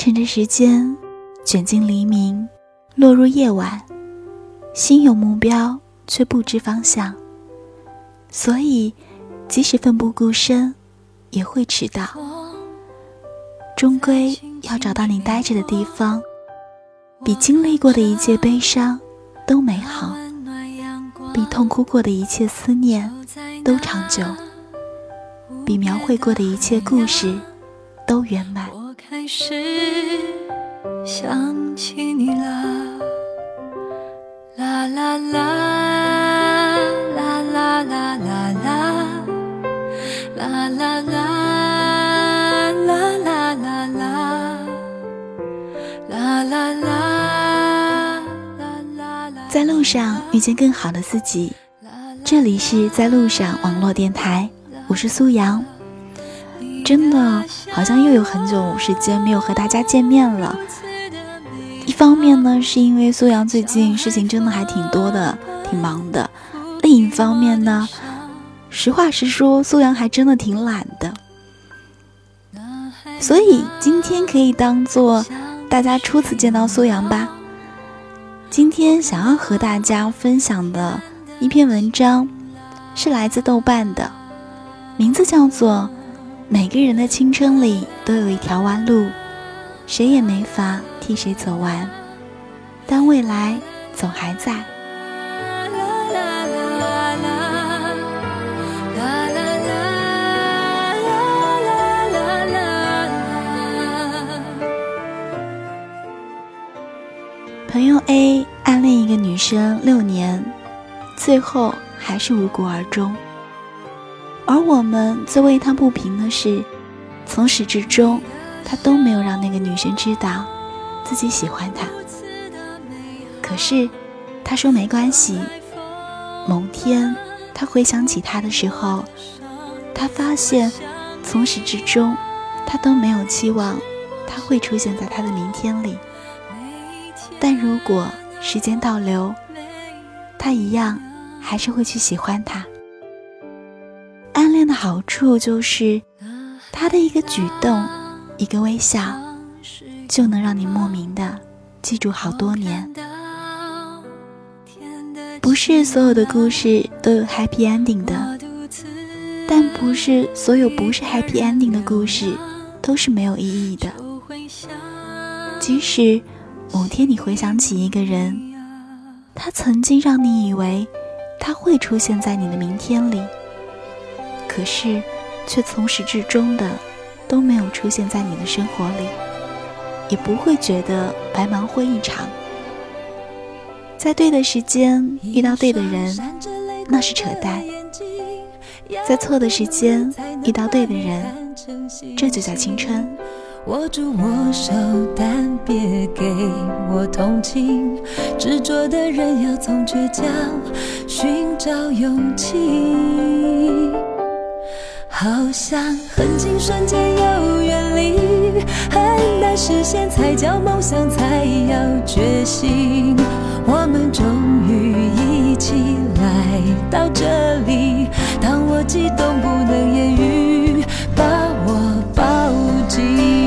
沉着时间，卷进黎明，落入夜晚，心有目标却不知方向，所以即使奋不顾身也会迟到，终归要找到你待着的地方，比经历过的一切悲伤都美好，比痛哭过的一切思念都长久，比描绘过的一切故事都圆满。我开始想起你了，啦啦啦啦啦啦啦啦啦啦啦。在路上遇见更好的自己，这里是在路上网络电台，我是苏阳。真的好像又有很久时间没有和大家见面了，一方面呢是因为苏阳最近事情真的还挺多的，挺忙的，另一方面呢，实话实说，苏阳还真的挺懒的，所以今天可以当做大家初次见到苏阳吧。今天想要和大家分享的一篇文章是来自豆瓣的，名字叫做每个人的青春里都有一条弯路，谁也没法替谁走完，但未来总还在。朋友 A 暗恋一个女生6年，最后还是无果而终。而我们最为他不平的是，从始至终他都没有让那个女生知道自己喜欢她。可是他说没关系，某天他回想起她的时候，他发现从始至终他都没有期望她会出现在他的明天里。但如果时间倒流，他一样还是会去喜欢他。暗恋的好处就是，他的一个举动，一个微笑，就能让你莫名的记住好多年。不是所有的故事都有 happy ending 的，但不是所有不是 happy ending 的故事都是没有意义的。即使某天你回想起一个人，他曾经让你以为他会出现在你的明天里，可是却从始至终的都没有出现在你的生活里，也不会觉得白忙活一场。在对的时间遇到对的人，那是扯淡，在错的时间遇到对的人，这就叫青春。握住我手，但别给我同情，执着的人要从倔强寻找勇气，好像很近瞬间又远离，很难实现才叫梦想，才要决心，我们终于一起来到这里，当我激动不能言语，把我抱紧。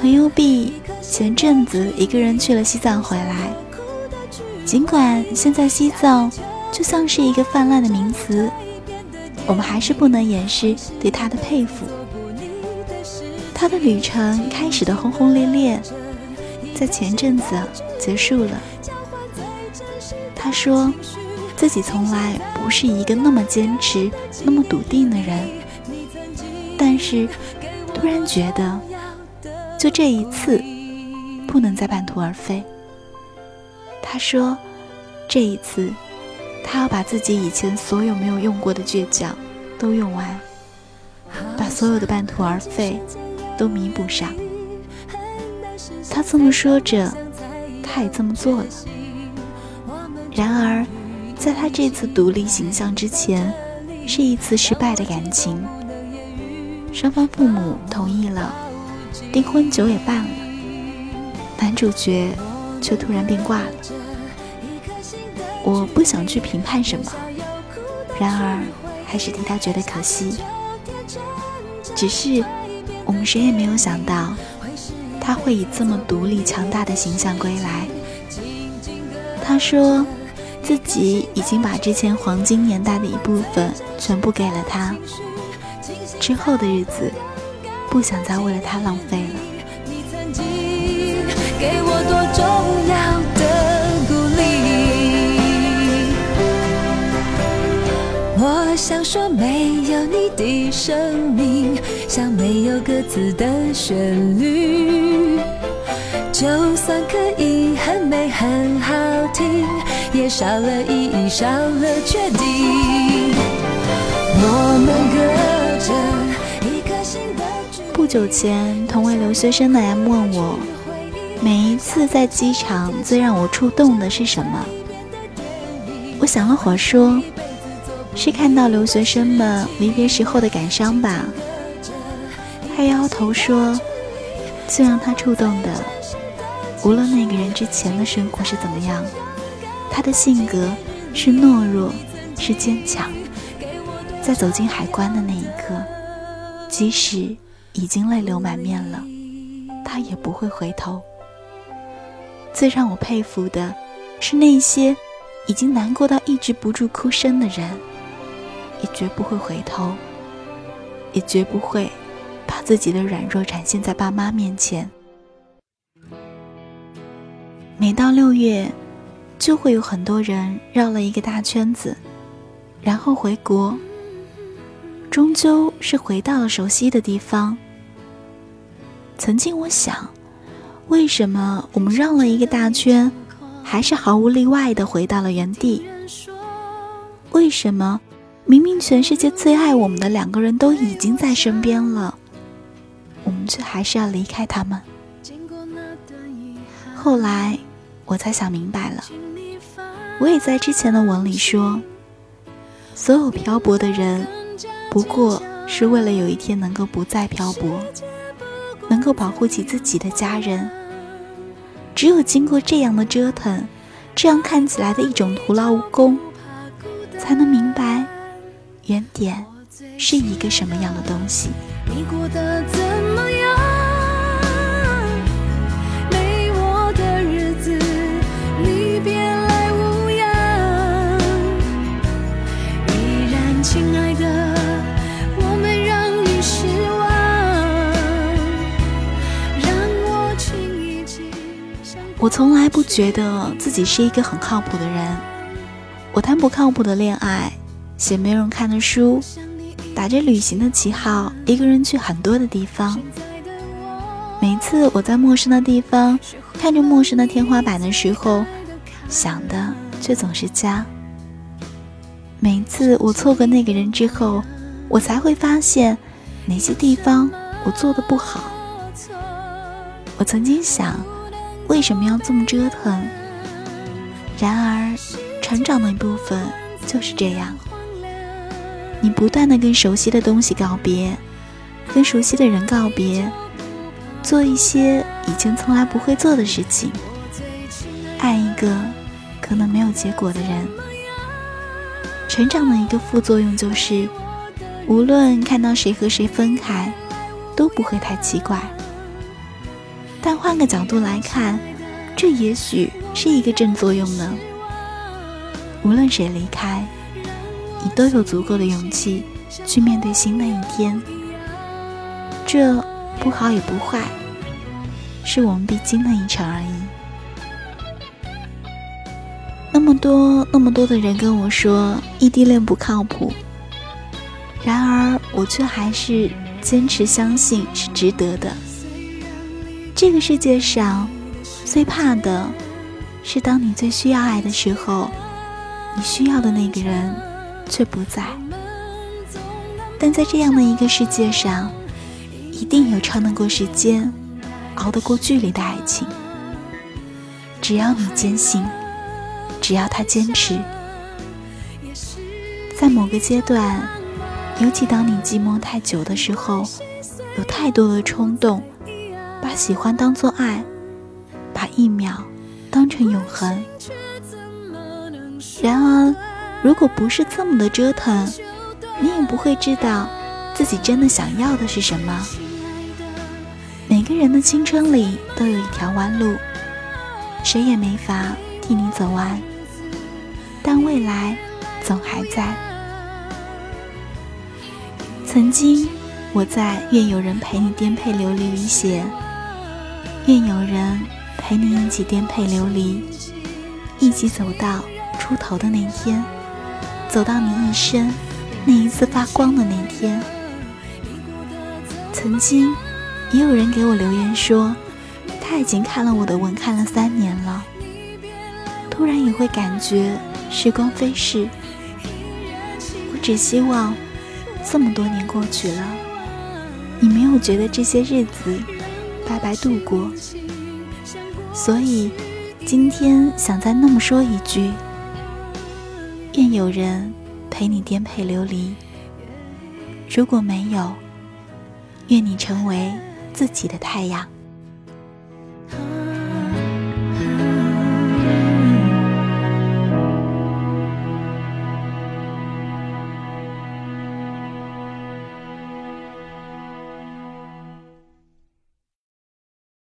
朋友 B 前阵子一个人去了西藏回来，尽管现在西藏就像是一个泛滥的名词，我们还是不能掩饰对他的佩服。他的旅程开始的轰轰烈烈，在前阵子结束了。他说自己从来不是一个那么坚持那么笃定的人，但是突然觉得就这一次不能再半途而废。他说这一次他要把自己以前所有没有用过的倔强都用完，把所有的半途而废都弥补上。他这么说着，他也这么做了。然而在他这次独立行向之前，是一次失败的感情，双方父母同意了，订婚酒也办了，男主角却突然变卦了。我不想去评判什么，然而还是替他觉得可惜。只是我们谁也没有想到，他会以这么独立强大的形象归来。他说自己已经把之前黄金年代的一部分全部给了他，之后的日子不想再为了他浪费了。你曾经给我多重要的鼓励，我想说没有你的生命像没有歌词的旋律，就算可以很美很好听，也少了意义，少了确定。我们隔着一颗心的距离。不久前，同为留学生的 M 问我，每一次在机场最让我触动的是什么？我想了会儿说，是看到留学生们离别时候的感伤吧。他摇头说，最让他触动的，无论那个人之前的生活是怎么样，他的性格是懦弱，是坚强。在走进海关的那一刻，即使已经泪流满面了，他也不会回头。最让我佩服的是那些已经难过到抑制不住哭声的人，也绝不会回头，也绝不会把自己的软弱展现在爸妈面前。每到6月，就会有很多人绕了一个大圈子，然后回国，终究是回到了熟悉的地方。曾经我想，为什么我们绕了一个大圈，还是毫无例外地回到了原地？为什么明明全世界最爱我们的两个人都已经在身边了，我们却还是要离开他们？后来我才想明白了，我也在之前的文里说，所有漂泊的人不过是为了有一天能够不再漂泊，能够保护起自己的家人。只有经过这样的折腾，这样看起来的一种徒劳无功，才能明白原点是一个什么样的东西。你过得怎么样？亲爱的，我们让你失望，让我轻易轻。我从来不觉得自己是一个很靠谱的人，我谈不靠谱的恋爱，写没人看的书，打着旅行的旗号，一个人去很多的地方。每次我在陌生的地方看着陌生的天花板的时候，想的却总是家。每次我错过那个人之后，我才会发现哪些地方我做得不好。我曾经想，为什么要这么折腾？然而成长的一部分就是这样，你不断地跟熟悉的东西告别，跟熟悉的人告别，做一些以前从来不会做的事情，爱一个可能没有结果的人。成长的一个副作用就是，无论看到谁和谁分开，都不会太奇怪。但换个角度来看，这也许是一个正作用呢。无论谁离开，你都有足够的勇气去面对新的一天。这不好也不坏，是我们必经的一程而已。那么多的人跟我说异地恋不靠谱，然而我却还是坚持相信是值得的。这个世界上最怕的是，当你最需要爱的时候，你需要的那个人却不在。但在这样的一个世界上，一定有撑得过时间、熬得过距离的爱情。只要你坚信，只要他坚持，在某个阶段，尤其当你寂寞太久的时候，有太多的冲动，把喜欢当作爱，把一秒当成永恒。然而，如果不是这么的折腾，你也不会知道自己真的想要的是什么。每个人的青春里都有一条弯路，谁也没法替你走完，但未来总还在。曾经我在愿有人陪你颠沛流离里写，愿有人陪你一起颠沛流离，一起走到出头的那天，走到你一生那一次发光的那天。曾经也有人给我留言说，他已经看了我的文看了3年了，突然也会感觉时光飞逝。我只希望这么多年过去了，你没有觉得这些日子白白度过。所以今天想再那么说一句，愿有人陪你颠沛流离，如果没有，愿你成为自己的太阳。